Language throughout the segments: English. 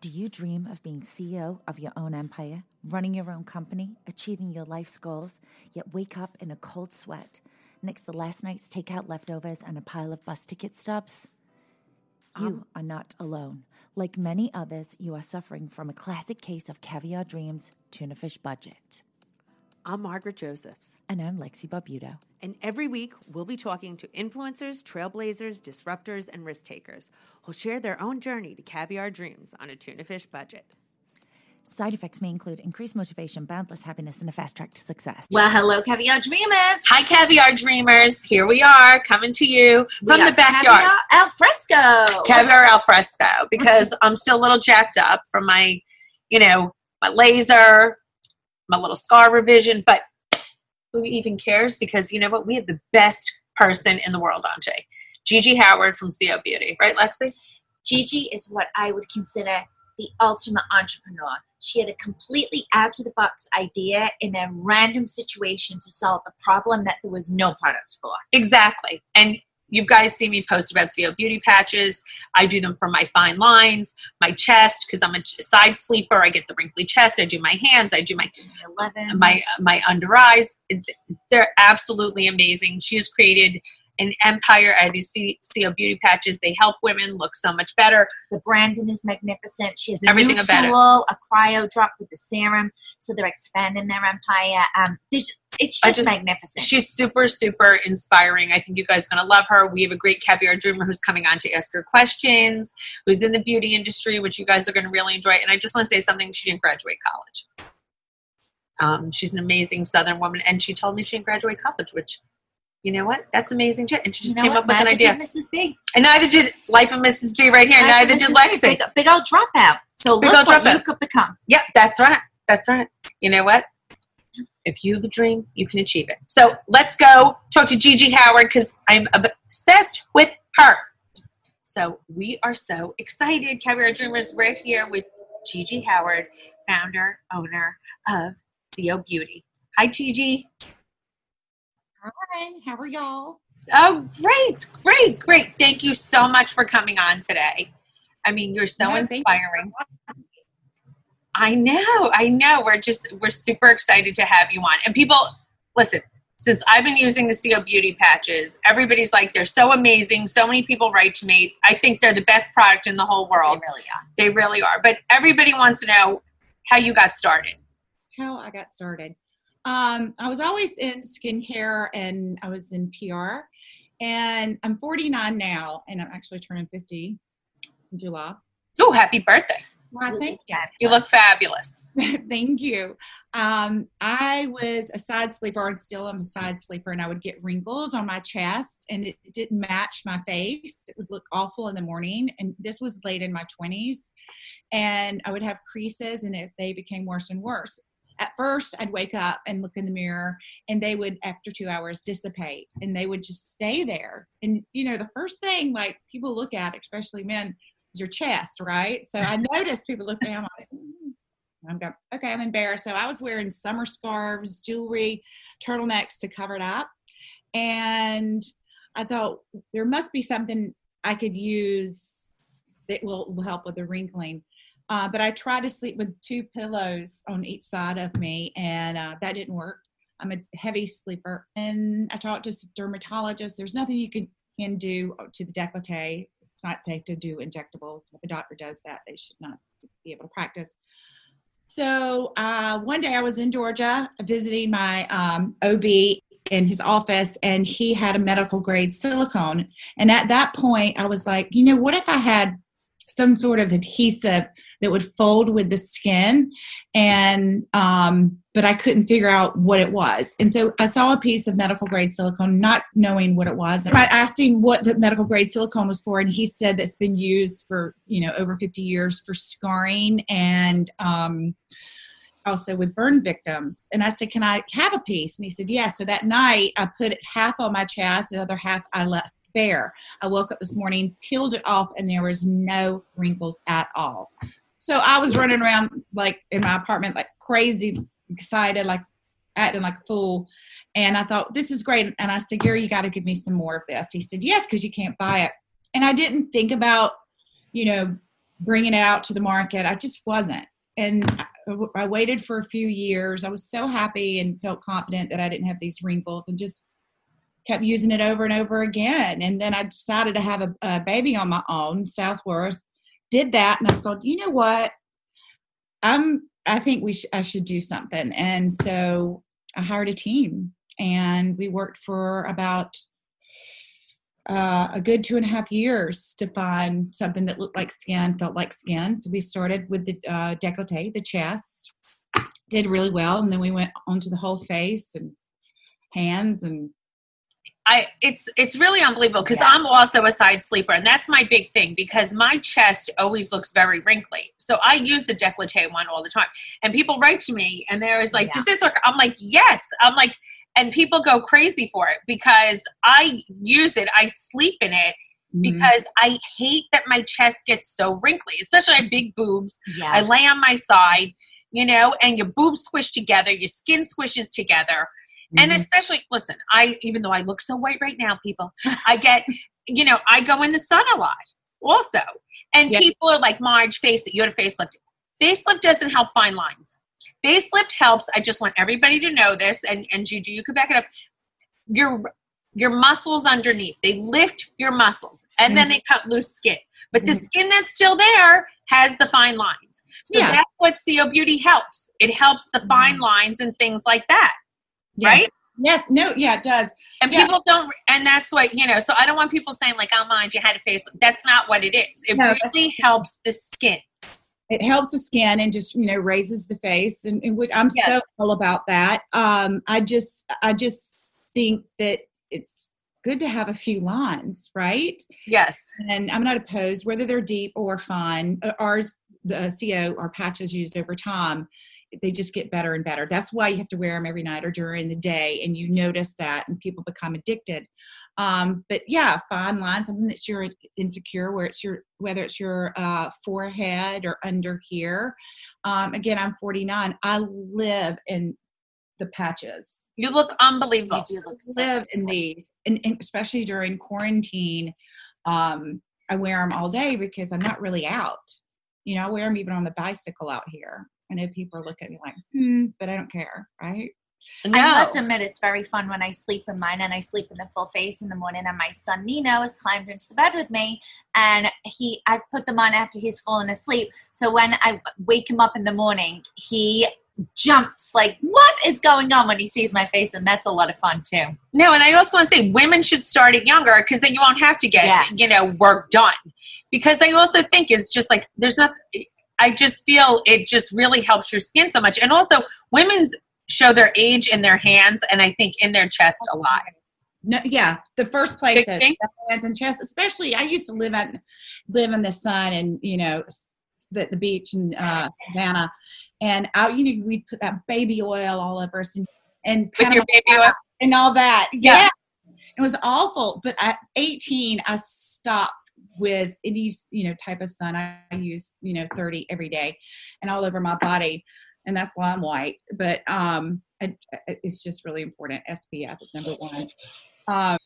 Do you dream of being CEO of your own empire, running your own company, achieving your life's goals, yet wake up in a cold sweat next to last night's takeout leftovers and a pile of bus ticket stubs? You are not alone. Like many others, you are suffering from a classic case of caviar dreams, tuna fish budget. I'm Margaret Josephs. And I'm Lexi Barbuto. And every week, we'll be talking to influencers, trailblazers, disruptors, and risk takers who'll share their own journey to caviar dreams on a tuna fish budget. Side effects may include increased motivation, boundless happiness, and a fast track to success. Well, hello, Caviar Dreamers. Hi, Caviar Dreamers. Here we are, coming to you from the backyard. Caviar al fresco. Caviar al fresco, because I'm still a little jacked up from my, my laser, my little scar revision, but who even cares? Because you know what? We have the best person in the world, Angie. Gigi Howard from Sio Beauty. Right, Lexi? Gigi is what I would consider the ultimate entrepreneur. She had a completely out-of-the-box idea in a random situation to solve a problem that there was no product for. Exactly. And you guys see me post about Sio Beauty patches. I do them for my fine lines, my chest, because I'm a side sleeper. I get the wrinkly chest. I do my hands. I do my under eyes. They're absolutely amazing. She has created an empire out of these Sio Beauty patches. They help women look so much better. The branding is magnificent. She has everything new tool, a cryo drop with the serum. So they're expanding their empire. It's just magnificent. She's super, super inspiring. I think you guys are going to love her. We have a great Caviar Dreamer who's coming on to ask her questions, who's in the beauty industry, which you guys are going to really enjoy. And I just want to say something. She didn't graduate college. She's an amazing Southern woman. And she told me she didn't graduate college, which... you know what? That's amazing, Jen. And she just came up with an idea. Mrs. B. And neither did Life of Mrs. B right here. Neither did Lexi. Big old dropout. So look what you could become. Yeah, that's right. That's right. You know what? If you have a dream, you can achieve it. So let's go talk to Gigi Howard because I'm obsessed with her. So we are so excited. Caviar Dreamers, we're here with Gigi Howard, founder, owner of Sio Beauty. Hi, Gigi. Hi, how are y'all? Oh, great. Thank you so much for coming on today. I mean, you're so inspiring. I know. We're super excited to have you on. And people, listen, since I've been using the Sio Beauty patches, everybody's like, they're so amazing. So many people write to me. I think they're the best product in the whole world. They really are. But everybody wants to know how you got started. How I got started. I was always in skincare and I was in PR, and I'm 49 now, and I'm actually turning 50 in July. Oh, happy birthday. Well, thank you. You look fabulous. Thank you. I was a side sleeper, and still I'm a side sleeper, and I would get wrinkles on my chest, and it didn't match my face. It would look awful in the morning, and this was late in my 20s, and I would have creases, and they became worse and worse. At first, I'd wake up and look in the mirror, and they would, after 2 hours, dissipate, and they would just stay there. And, the first thing, like, people look at, especially men, is your chest, right? So I noticed people look down, I'm embarrassed. So I was wearing summer scarves, jewelry, turtlenecks to cover it up. And I thought, there must be something I could use that will help with the wrinkling. But I tried to sleep with two pillows on each side of me, and that didn't work. I'm a heavy sleeper. And I talked to dermatologists. There's nothing you can do to the décolleté. It's not safe to do injectables. If a doctor does that, they should not be able to practice. So one day I was in Georgia visiting my OB in his office, and he had a medical grade silicone. And at that point I was like, you know, what if I had some sort of adhesive that would fold with the skin? And, but I couldn't figure out what it was. And so I saw a piece of medical grade silicone, not knowing what it was. And I asked him what the medical grade silicone was for. And he said that's been used for, you know, over 50 years for scarring and, also with burn victims. And I said, can I have a piece? And he said, yeah. So that night I put half on my chest, the other half I left bare. I woke up this morning, peeled it off, and there was no wrinkles at all. So I was running around like in my apartment, like crazy, excited, like acting like a fool. And I thought, this is great. And I said, Gary, you got to give me some more of this. He said, yes, because you can't buy it. And I didn't think about, you know, bringing it out to the market. I just wasn't. And I waited for a few years. I was so happy and felt confident that I didn't have these wrinkles, and just kept using it over and over again. And then I decided to have a baby on my own, Southworth, did that. And I thought, you know what? I think I should do something. And so I hired a team, and we worked for about a good 2.5 years to find something that looked like skin, felt like skin. So we started with the décolleté, the chest, did really well. And then we went onto the whole face and hands. And it's really unbelievable, because I'm also a side sleeper, and that's my big thing, because my chest always looks very wrinkly. So I use the décolleté one all the time, and people write to me and they're like, does this work? I'm like, yes. I'm like, and people go crazy for it because I use it. I sleep in it because I hate that my chest gets so wrinkly, especially I have big boobs. Yeah. I lay on my side, you know, and your boobs squish together, your skin squishes together. Mm-hmm. And especially, listen, even though I look so white right now, people, I get, you know, I go in the sun a lot also. And people are like, Marge, you had a facelift. Facelift doesn't help fine lines. Facelift helps. I just want everybody to know this, and Gigi, you can back it up. Your muscles underneath, they lift your muscles, and then they cut loose skin. But the skin that's still there has the fine lines. So that's what Sio Beauty helps. It helps the fine lines and things like that, right? Yes. No. Yeah, it does. And people don't. And that's why, you know. So I don't want people saying like, "Oh, Mind, you had a facelift." That's not what it is. It really helps the skin. It helps the skin and just, you know, raises the face, and which I'm so all about that. I just think that it's good to have a few lines, right? Yes. And I'm not opposed, whether they're deep or fine. Ours, the CO, are patches used over time. They just get better and better. That's why you have to wear them every night or during the day. And you notice that, and people become addicted. But yeah, fine line, something that's your insecure, where it's your, whether it's your forehead or under here. Again, I'm 49. I live in the patches. You look unbelievable. You do look live in these, and especially during quarantine. I wear them all day because I'm not really out. You know, I wear them even on the bicycle out here. I know people are looking at me like, but I don't care, right? No. I must admit, it's very fun when I sleep in mine, and I sleep in the full face in the morning, and my son Nino has climbed into the bed with me, and I've put them on after he's fallen asleep. So when I wake him up in the morning, he jumps like, what is going on, when he sees my face? And that's a lot of fun too. No, and I also want to say women should start it younger, because then you won't have to get, you know, work done. Because I also think it's just like, there's nothing. I just feel it just really helps your skin so much. And also women show their age in their hands, and I think in their chest a lot. No, yeah. The first place, the hands and chest, especially. I used to live in the sun, and, you know, the beach in Havana, and out, you know, we'd put that baby oil all over us, and with your baby oil and all that. Yeah. Yes. It was awful. But at 18, I stopped with any, you know, type of sun. I use, you know, 30 every day and all over my body, and that's why I'm white. But it's just really important. SPF is number one.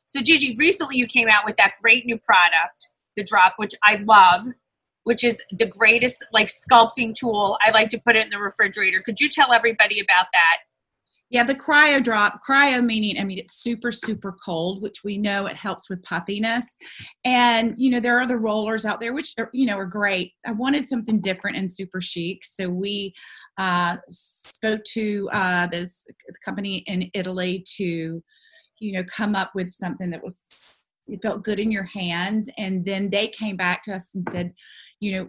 So Gigi, recently you came out with that great new product, the drop, which I love, which is the greatest like sculpting tool. I like to put it in the refrigerator. Could you tell everybody about that? Yeah, the cryo drop, cryo meaning, I mean, it's super, super cold, which we know it helps with puffiness. And, you know, there are the rollers out there, which, are, you know, are great. I wanted something different and super chic. So we spoke to this company in Italy to, you know, come up with something that was, it felt good in your hands. And then they came back to us and said, you know,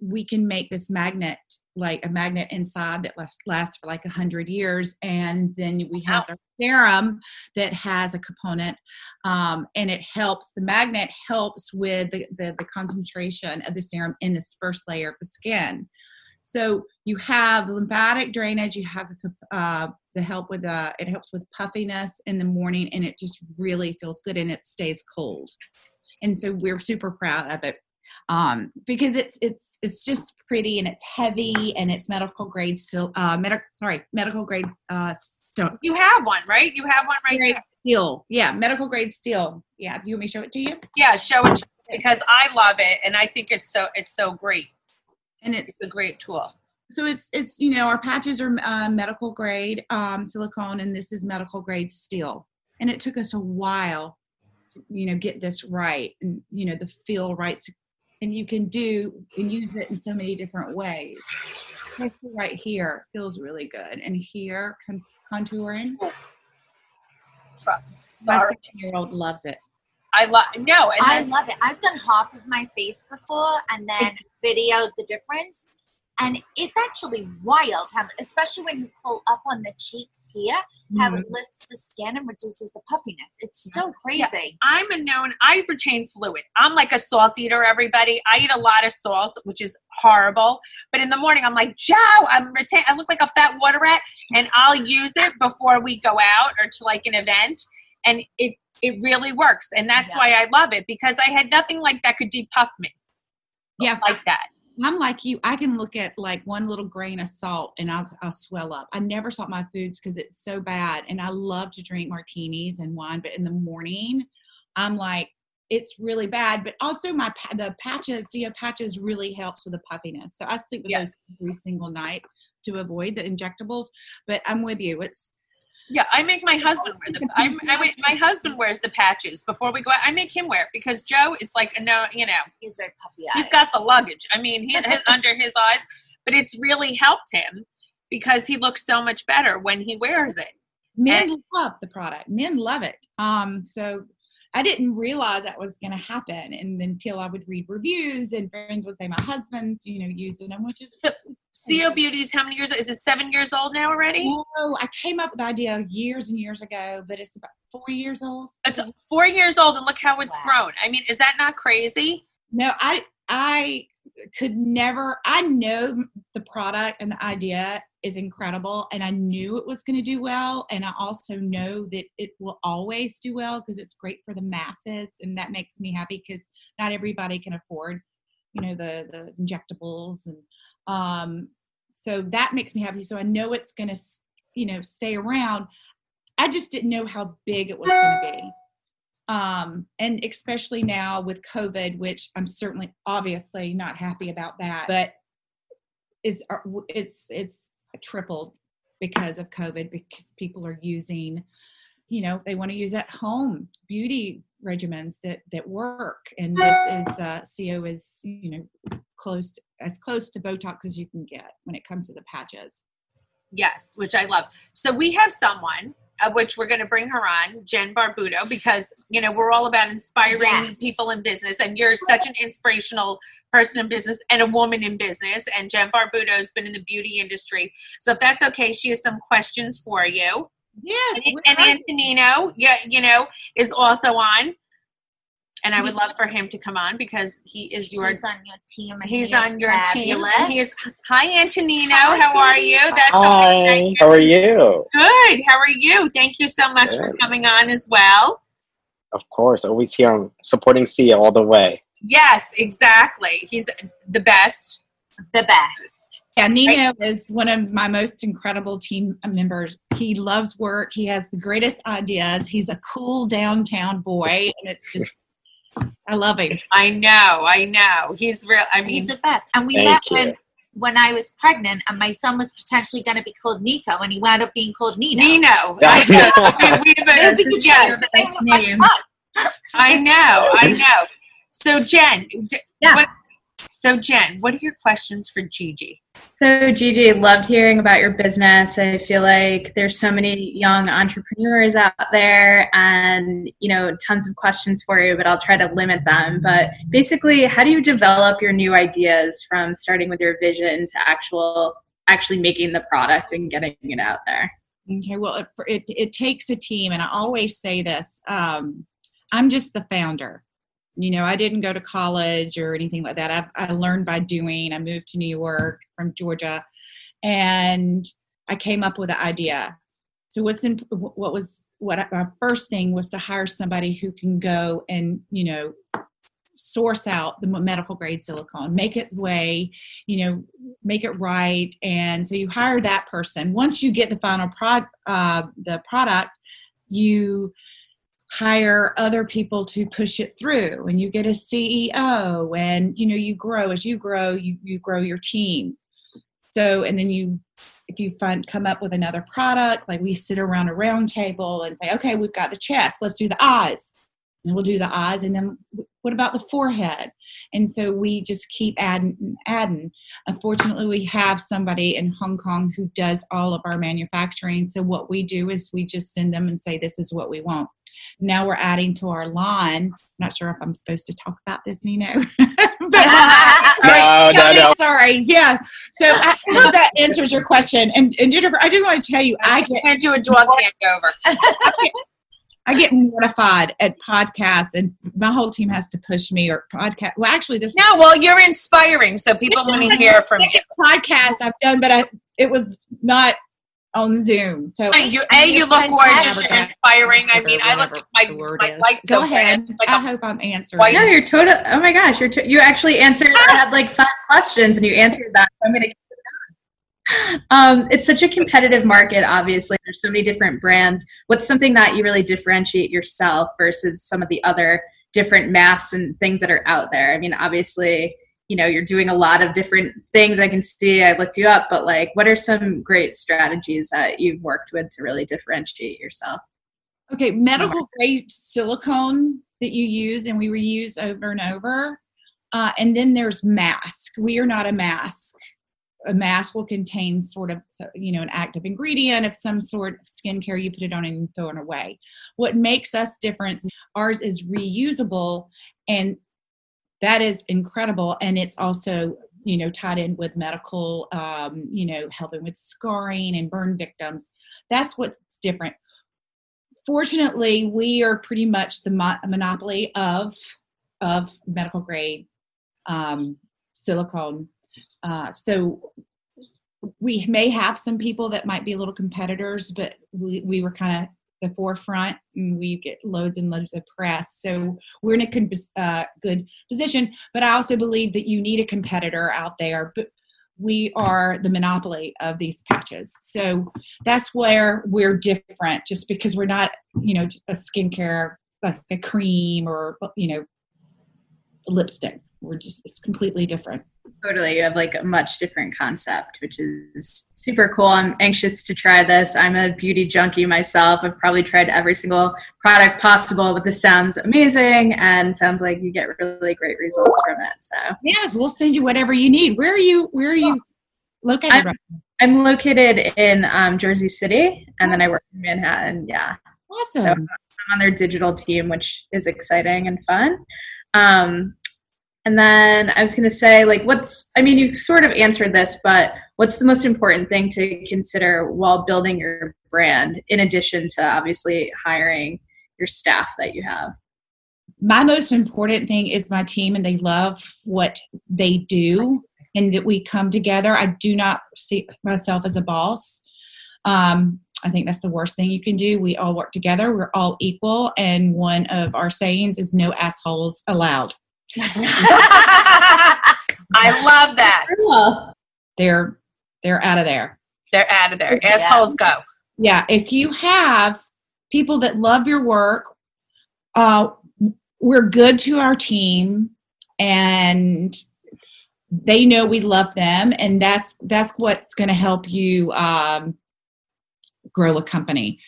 we can make this magnet, like a magnet inside that lasts for like 100 years. And then we have the serum that has a component and it helps, the magnet helps with the concentration of the serum in this first layer of the skin. So you have lymphatic drainage, you have the help with, it helps with puffiness in the morning, and it just really feels good and it stays cold. And so we're super proud of it. Because it's just pretty, and it's heavy, and it's medical grade steel. Medical grade stone. You have one, right? You have one right there. Steel, yeah, medical grade steel. Yeah. Do you want me to show it to you? Yeah, show it to me, because I love it, and I think it's so great, and it's a great tool. So it's you know, our patches are medical grade silicone, and this is medical grade steel, and it took us a while to, you know, get this right, and you know, the feel right. And you can do and use it in so many different ways. Right here feels really good. And here, contouring. Trucks. My 16-year-old loves it. I love it. I've done half of my face before and then videoed the difference. And it's actually wild, especially when you pull up on the cheeks here, how it lifts the skin and reduces the puffiness. It's so crazy. Yeah. I retain fluid. I'm like a salt eater, everybody. I eat a lot of salt, which is horrible. But in the morning, I'm like, Joe, I look like a fat water rat, and I'll use it before we go out or to like an event. And it really works. And that's why I love it, because I had nothing like that could depuff me. Yeah. Like that. I'm like you. I can look at like one little grain of salt and I'll swell up. I never salt my foods because it's so bad. And I love to drink martinis and wine, but in the morning, I'm like, it's really bad. But also the patches, you know, patches really helps with the puffiness. So I sleep with those every single night to avoid the injectables. But I'm with you. It's I make my husband wear them. My husband wears the patches before we go out. I make him wear it because Joe is like, no, you know, he's very puffy. He's got the luggage. I mean, he's under his eyes, but it's really helped him because he looks so much better when he wears it. Men love the product. Men love it. So I didn't realize that was going to happen, and until I would read reviews, and friends would say my husband's, you know, using them, which is so. Sio Beauty's how many years? Is it 7 years old now already? No, I came up with the idea years and years ago, but it's about 4 years old. It's 4 years old, and look how it's grown. I mean, is that not crazy? No, I could never. I know the product and the idea is incredible, and I knew it was going to do well, and I also know that it will always do well because it's great for the masses, and that makes me happy because not everybody can afford, you know, the injectables, and so that makes me happy. So I know it's going to, you know, stay around. I just didn't know how big it was going to be, and especially now with COVID, which I'm certainly obviously not happy about that, but it's tripled because of COVID, because people are using, you know, they want to use at home beauty regimens that work. And this is, Sio is, you know, as close to Botox as you can get when it comes to the patches. Yes, which I love. So we have someone, which we're going to bring her on, Jenn Barbuto, because, you know, we're all about inspiring people in business, and you're such an inspirational person in business and a woman in business. And Jenn Barbuto has been in the beauty industry. So if that's okay, she has some questions for you. Yes. And Anthonino, you know, is also on. And I would love for him to come on because he's on your team. He's on your fabulous team. Hi, Anthonino. How are you? Hi. How are you? Good. How are you? Thank you so much for coming on as well. Of course. Always here. I'm supporting Sio all the way. Yes, exactly. He's the best. The best. Yeah, Nino is one of my most incredible team members. He loves work. He has the greatest ideas. He's a cool downtown boy. And it's just... I love him. I know. He's real. I mean, he's the best. And we met when I was pregnant and my son was potentially going to be called Nico and he wound up being called Nino. So I know. So Jen, what are your questions for Gigi? So Gigi, loved hearing about your business. I feel like there's so many young entrepreneurs out there and, you know, tons of questions for you, but I'll try to limit them. But basically, how do you develop your new ideas from starting with your vision to actually making the product and getting it out there? Okay, well, it takes a team. And I always say this, I'm just the founder. You know, I didn't go to college or anything like that. I learned by doing. I moved to New York from Georgia, and I came up with an idea. So my first thing was to hire somebody who can go and, you know, source out the medical grade silicone, make it right. And so you hire that person. Once you get the final product, you hire other people to push it through, and you get a CEO, and, you know, you grow. As you grow, you grow your team. So, and then come up with another product, like we sit around a round table and say, okay, we've got the chest, let's do the eyes. And we'll do the eyes. And then what about the forehead? And so we just keep adding and adding. Unfortunately, we have somebody in Hong Kong who does all of our manufacturing. So what we do is we just send them and say, this is what we want. Now we're adding to our line. Not sure if I'm supposed to talk about this, Nino. No. Sorry. Yeah. So I hope that answers your question. And Jennifer, I just want to tell you, I can't do a drug handover. I get mortified at podcasts, and my whole team has to push me or podcast. Well, actually, you're inspiring, so people want to hear from you. Podcasts I've done, but it was not on Zoom. So you look gorgeous. You're inspiring. I mean, I look my lights. Go ahead. Like I hope I'm answering. No, you're total. Oh my gosh, you actually answered. I had like 5 questions, and you answered that. So I'm gonna. It's such a competitive market, obviously. There's so many different brands. What's something that you really differentiate yourself versus some of the other different masks and things that are out there? I mean, obviously, you know, you're doing a lot of different things. I can see, I looked you up, but like, what are some great strategies that you've worked with to really differentiate yourself? Okay, medical grade silicone that you use and we reuse over and over. And then there's mask. We are not a mask. A mask will contain sort of, you know, an active ingredient of some sort of skincare. You put it on and you throw it away. What makes us different, ours is reusable, and that is incredible. And it's also, you know, tied in with medical, you know, helping with scarring and burn victims. That's what's different. Fortunately, we are pretty much the monopoly of medical grade silicone. So we may have some people that might be little competitors, but we were kind of the forefront, and we get loads and loads of press. So we're in a good position, but I also believe that you need a competitor out there, but we are the monopoly of these patches. So that's where we're different, just because we're not, you know, a skincare, like a cream or, you know, lipstick. We're just, it's completely different. Totally. You have like a much different concept, which is super cool. I'm anxious to try this. I'm a beauty junkie myself. I've probably tried every single product possible, but this sounds amazing and sounds like you get really great results from it. So yes, we'll send you whatever you need. Where are you located? I'm located in Jersey City, and then I work in Manhattan. Yeah. Awesome. So I'm on their digital team, which is exciting and fun. And then I was going to say, like, you sort of answered this, but what's the most important thing to consider while building your brand, in addition to obviously hiring your staff that you have? My most important thing is my team, and they love what they do, and that we come together. I do not see myself as a boss. I think that's the worst thing you can do. We all work together. We're all equal. And one of our sayings is no assholes allowed. I love that. They're out of there. They're out of there. Assholes go. Yeah. If you have people that love your work, we're good to our team, and they know we love them, and that's what's going to help you grow a company.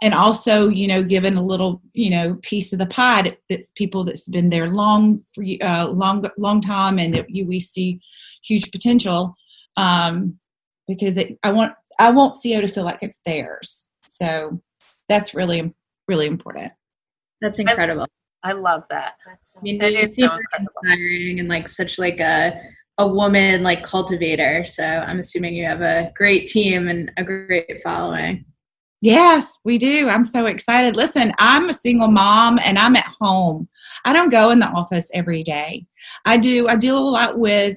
And also, you know, given a little, you know, piece of the pie that's people that's been there long time, and that we see huge potential, because I want Sio to feel like it's theirs. So that's really, really important. That's incredible. I love that. That's so, I mean, that is so inspiring, and like such like a woman like cultivator. So I'm assuming you have a great team and a great following. Yes, we do. I'm so excited. Listen, I'm a single mom and I'm at home. I don't go in the office every day. I deal a lot with,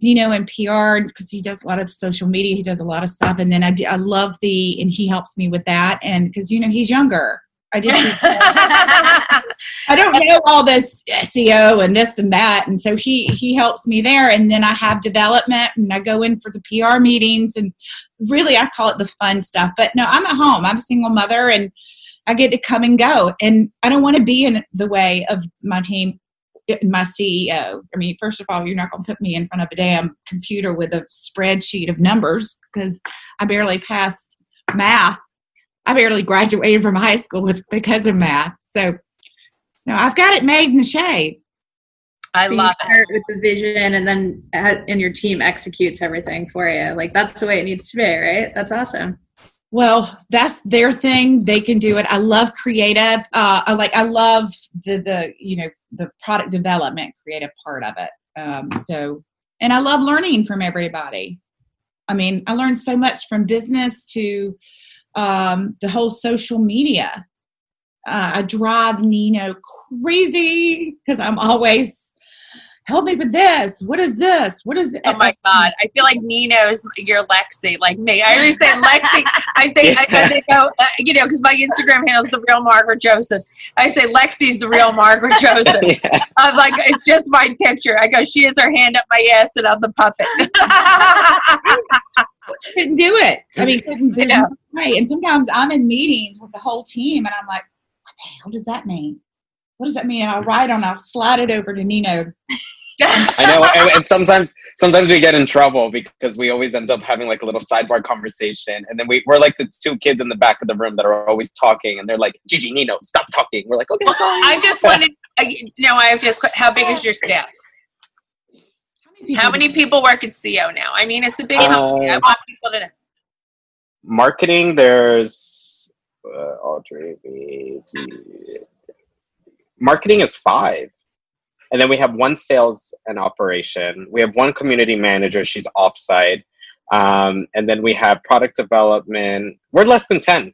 Nino and PR, because he does a lot of social media. He does a lot of stuff. And then I love and he helps me with that. And because, you know, he's younger. I don't know all this SEO and this and that. And so he helps me there. And then I have development, and I go in for the PR meetings, and really I call it the fun stuff. But no, I'm at home. I'm a single mother, and I get to come and go. And I don't want to be in the way of my team, my CEO. I mean, first of all, you're not going to put me in front of a damn computer with a spreadsheet of numbers, because I barely passed math. I barely graduated from high school because of math. So, no, I've got it made in the shade. I love it. Start with the vision, and then your team executes everything for you. Like, that's the way it needs to be, right? That's awesome. Well, that's their thing. They can do it. I love creative. I love the product development creative part of it. And I love learning from everybody. I mean, I learned so much from business to the whole social media. I drive Nino crazy because I'm always, help me with this. What is this? What is it? Oh my God. I feel like Nino's your Lexi, like me. I always say Lexi. I think, because my Instagram handle is the real Margaret Josephs. I say Lexi's the real Margaret Josephs. Yeah. I'm like, it's just my picture. I go, she has her hand up my ass and I'm the puppet. Couldn't do it. I mean, couldn't do it. Right. And sometimes I'm in meetings with the whole team and I'm like, what the hell does that mean? What does that mean? And I'll slide it over to Nino. I know. And sometimes we get in trouble because we always end up having like a little sidebar conversation. And then we're like the two kids in the back of the room that are always talking. And they're like, Gigi, Nino, stop talking. We're like, okay. Well, I just wanted, how big is your staff? How many people work at Sio now? I mean, it's a big company. I want people to know. Marketing, there's Audrey. Marketing is 5. And then we have one sales and operation. We have one community manager. She's offsite. And then we have product development. We're less than 10.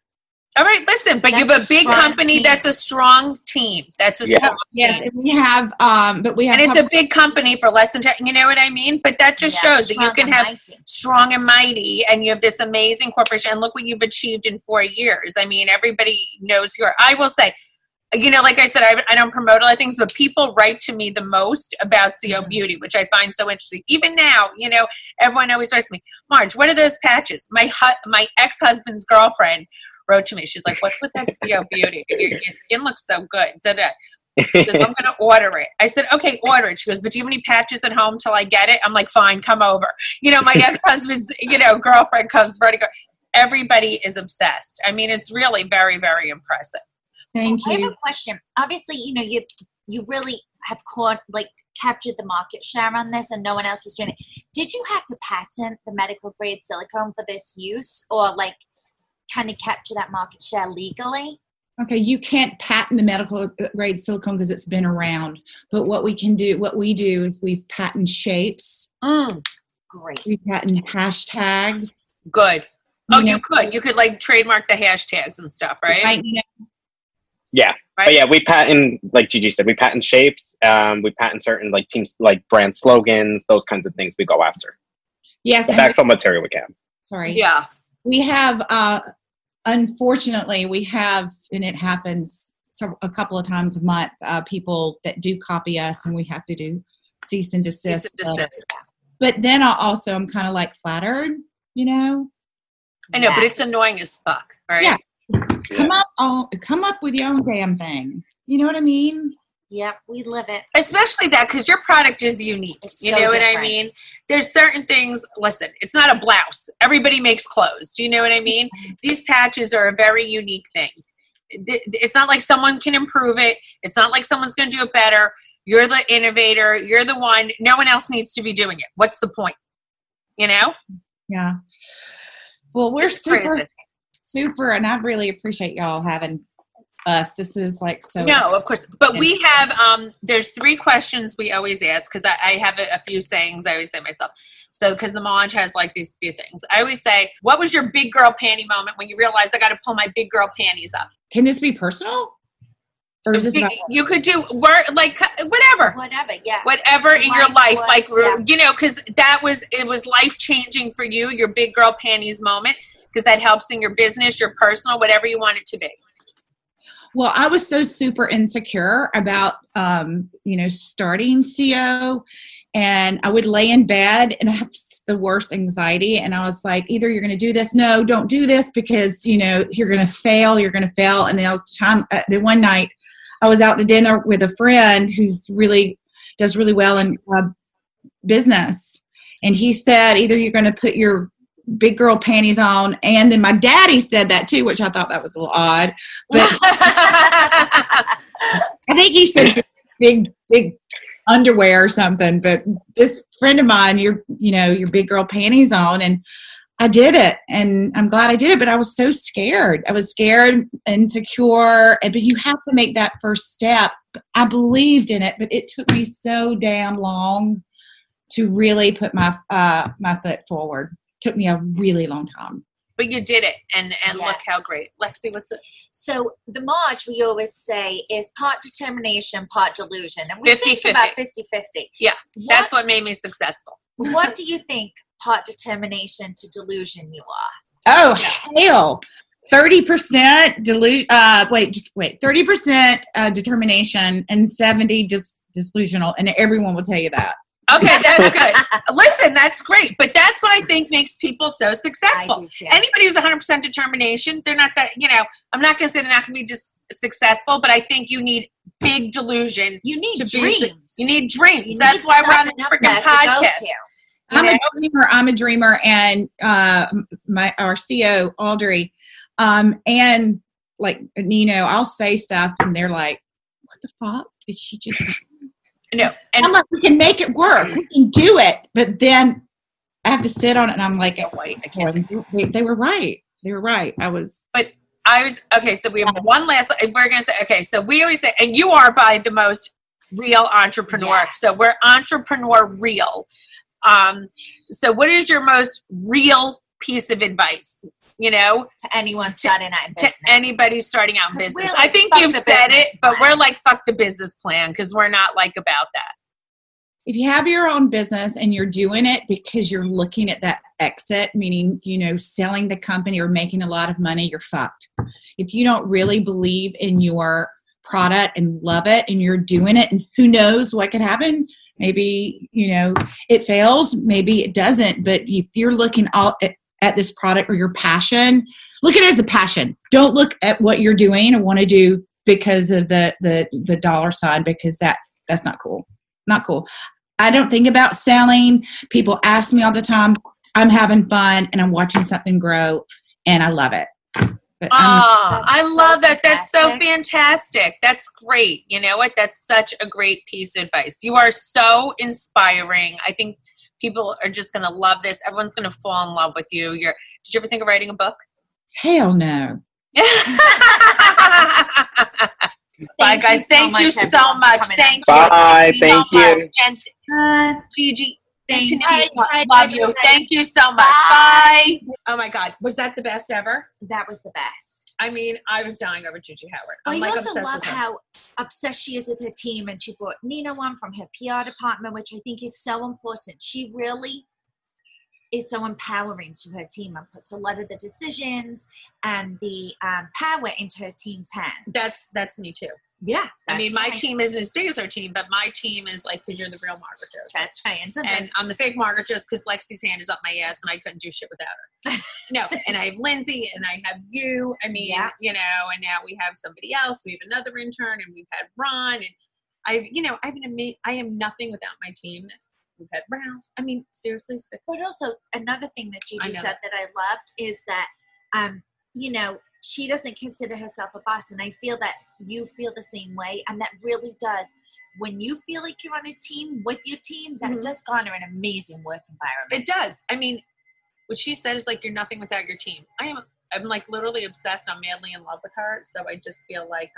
All right, listen, but you have a big company that's a strong team. Yes, and we have, and it's a big company for less than 10, you know what I mean? But that just shows that you can have strong and mighty, and you have this amazing corporation, and look what you've achieved in 4 years. I mean, everybody knows I will say, you know, like I said, I don't promote a lot of things, but people write to me the most about Sio Beauty, which I find so interesting. Even now, you know, everyone always writes to me, Marge, what are those patches? My ex-husband's girlfriend wrote to me. She's like, what's with that Sio Beauty? Your skin looks so good. She goes, I'm going to order it. I said, okay, order it. She goes, but do you have any patches at home till I get it? I'm like, fine, come over. You know, my ex-husband's, girlfriend comes, vertigo. Everybody is obsessed. I mean, it's really very, very impressive. Thank you. I have a question. Obviously, you know, you really have captured the market share on this, and no one else is doing it. Did you have to patent the medical grade silicone for this use, or like, kind of capture that market share legally? Okay, you can't patent the medical grade silicone because it's been around. But what we do is we patent shapes. Great. We patent hashtags. Good. Oh, you could like trademark the hashtags and stuff, right? Right. Yeah. Right? But yeah, we patent, like Gigi said, we patent shapes. We patent certain like teams, like brand slogans, those kinds of things we go after. Yes. But that's all material we can. Sorry. Yeah. We have, unfortunately, and it happens a couple of times a month, people that do copy us, and we have to do cease and desist. But then I'm kind of like flattered, you know? I know, but it's annoying as fuck, right? Yeah. Come up with your own damn thing. You know what I mean? Yep, we live it. Especially that, because your product is unique. It's you so know different. What I mean? There's certain things, listen, it's not a blouse. Everybody makes clothes. Do you know what I mean? These patches are a very unique thing. It's not like someone can improve it. It's not like someone's going to do it better. You're the innovator. You're the one. No one else needs to be doing it. What's the point? You know? Yeah. Well, we're super, and I really appreciate y'all having us. This is like so. No, of course. But we have, there's 3 questions we always ask, because I have a few sayings I always say myself. So, because the Melange has like these few things. I always say, what was your big girl panty moment when you realized I got to pull my big girl panties up? Can this be personal? Or is this you could do work, like whatever. Whatever, yeah. Whatever in your life. Like, yeah. You know, because it was life-changing for you, your big girl panties moment, because that helps in your business, your personal, whatever you want it to be. Well, I was so super insecure about, starting Sio, and I would lay in bed and I have the worst anxiety. And I was like, either you're going to do this. No, don't do this because, you're going to fail. You're going to fail. And then one night I was out to dinner with a friend who's does really well in business. And he said, either you're going to put your big girl panties on. And then my daddy said that too, which I thought that was a little odd, but I think he said big underwear or something. But this friend of mine, your big girl panties on. And I did it, and I'm glad I did it, but I was so scared. I was scared, insecure, but you have to make that first step. I believed in it, but it took me so damn long to really put my foot forward. Took me a really long time. But you did it, and yes. Look how great. Lexi, what's it? So the March, we always say, is part determination, part delusion. And we 50, think 50. About 50-50. Yeah, that's what made me successful. What do you think part determination to delusion you are? Oh, hell. 30% 30% determination and 70 delusional, and everyone will tell you that. Okay, that's good. Listen, that's great. But that's what I think makes people so successful. Anybody who's 100% determination, they're not that, I'm not going to say they're not going to be just successful, but I think you need big delusion. You need dreams. You need dreams. That's why we're on this freaking podcast. I'm a dreamer. And our CEO, Audrey, and like Nino, I'll say stuff and they're like, what the fuck did she just say? No, and I'm like, we can make it work. We can do it. But then I have to sit on it, and I'm like, I can't. They were right. They were right. Okay. So we have one last. We're gonna say okay. So we always say, and you are probably the most real entrepreneur. Yes. So we're entrepreneur real. So what is your most real piece of advice? To anyone starting out in business. To anybody starting out in business. Like, I think you've said it, but we're like, fuck the business plan, because we're not like about that. If you have your own business and you're doing it because you're looking at that exit, meaning, selling the company or making a lot of money, you're fucked. If you don't really believe in your product and love it and you're doing it, and who knows what could happen. Maybe, it fails. Maybe it doesn't. But if you're looking at this product or your passion, look at it as a passion. Don't look at what you're doing and want to do because of the dollar sign, because that's not cool. Not cool. I don't think about selling. People ask me all the time. I'm having fun and I'm watching something grow and I love it. But I love that. That's so fantastic. That's great. You know what? That's such a great piece of advice. You are so inspiring. I think people are just going to love this. Everyone's going to fall in love with you. Did you ever think of writing a book? Hell no. Bye, guys. Thank you so much. Thank you. Bye. Thank you. Gigi, thank you. Love you. Thank you so much. Bye. Oh, my God. Was that the best ever? That was the best. I mean, I was dying over Gigi Howard. Well, I also love how obsessed she is with her team, and she brought Nina on from her PR department, which I think is so important. She really is so empowering to her team and puts a lot of the decisions and the power into her team's hands. That's me too. Yeah. I mean, my team isn't as big as her team, but my team is like, because you're the real Margaret Josephs. That's right. And I'm the fake Margaret Josephs because Lexi's hand is up my ass and I couldn't do shit without her. No. And I have Lindsay and I have you. I mean, and now we have somebody else. We have another intern and we've had Ron and I am nothing without my team. We've had Ralph. I mean, seriously, sick. But also another thing that Gigi said that I loved is that, she doesn't consider herself a boss. And I feel that you feel the same way. And that really does. When you feel like you're on a team with your team, that does garner an amazing work environment. It does. I mean, what she said is like, you're nothing without your team. I'm like literally obsessed. I'm madly in love with her. So I just feel like,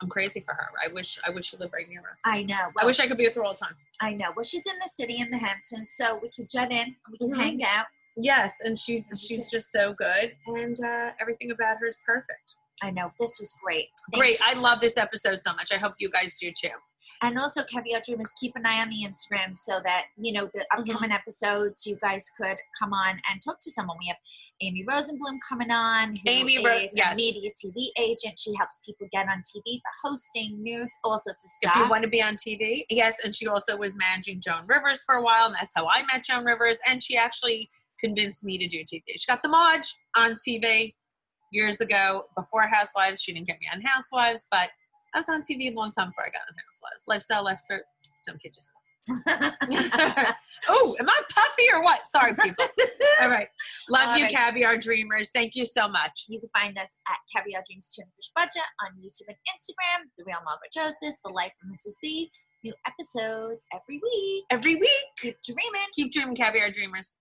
I'm crazy for her. I wish she lived right near us. I know. Well, I wish I could be with her all the time. I know. Well, she's in the city in the Hamptons, so we could jet in and we can hang out. Yes, and she's just so good, and everything about her is perfect. I know. This was great. Thank you. I love this episode so much. I hope you guys do too. And also, Caviar Dreamers, keep an eye on the Instagram so that, the upcoming episodes, you guys could come on and talk to someone. We have Amy Rosenblum coming on, who is a media TV agent. She helps people get on TV for hosting, news, all sorts of stuff. If you want to be on TV, yes. And she also was managing Joan Rivers for a while, and that's how I met Joan Rivers. And she actually convinced me to do TV. She got the Marge on TV years ago, before Housewives. She didn't get me on Housewives, but I was on TV a long time before I got on Housewives. Lifestyle expert. Don't kid yourself. Oh, am I puffy or what? Sorry, people. All right. Love you, Caviar Dreamers. Thank you so much. You can find us at Caviar Dreams Tunfish Budget on YouTube and Instagram. The Real Margaret Josephs, The Life of Mrs. B. New episodes every week. Keep dreaming. Keep dreaming, Caviar Dreamers.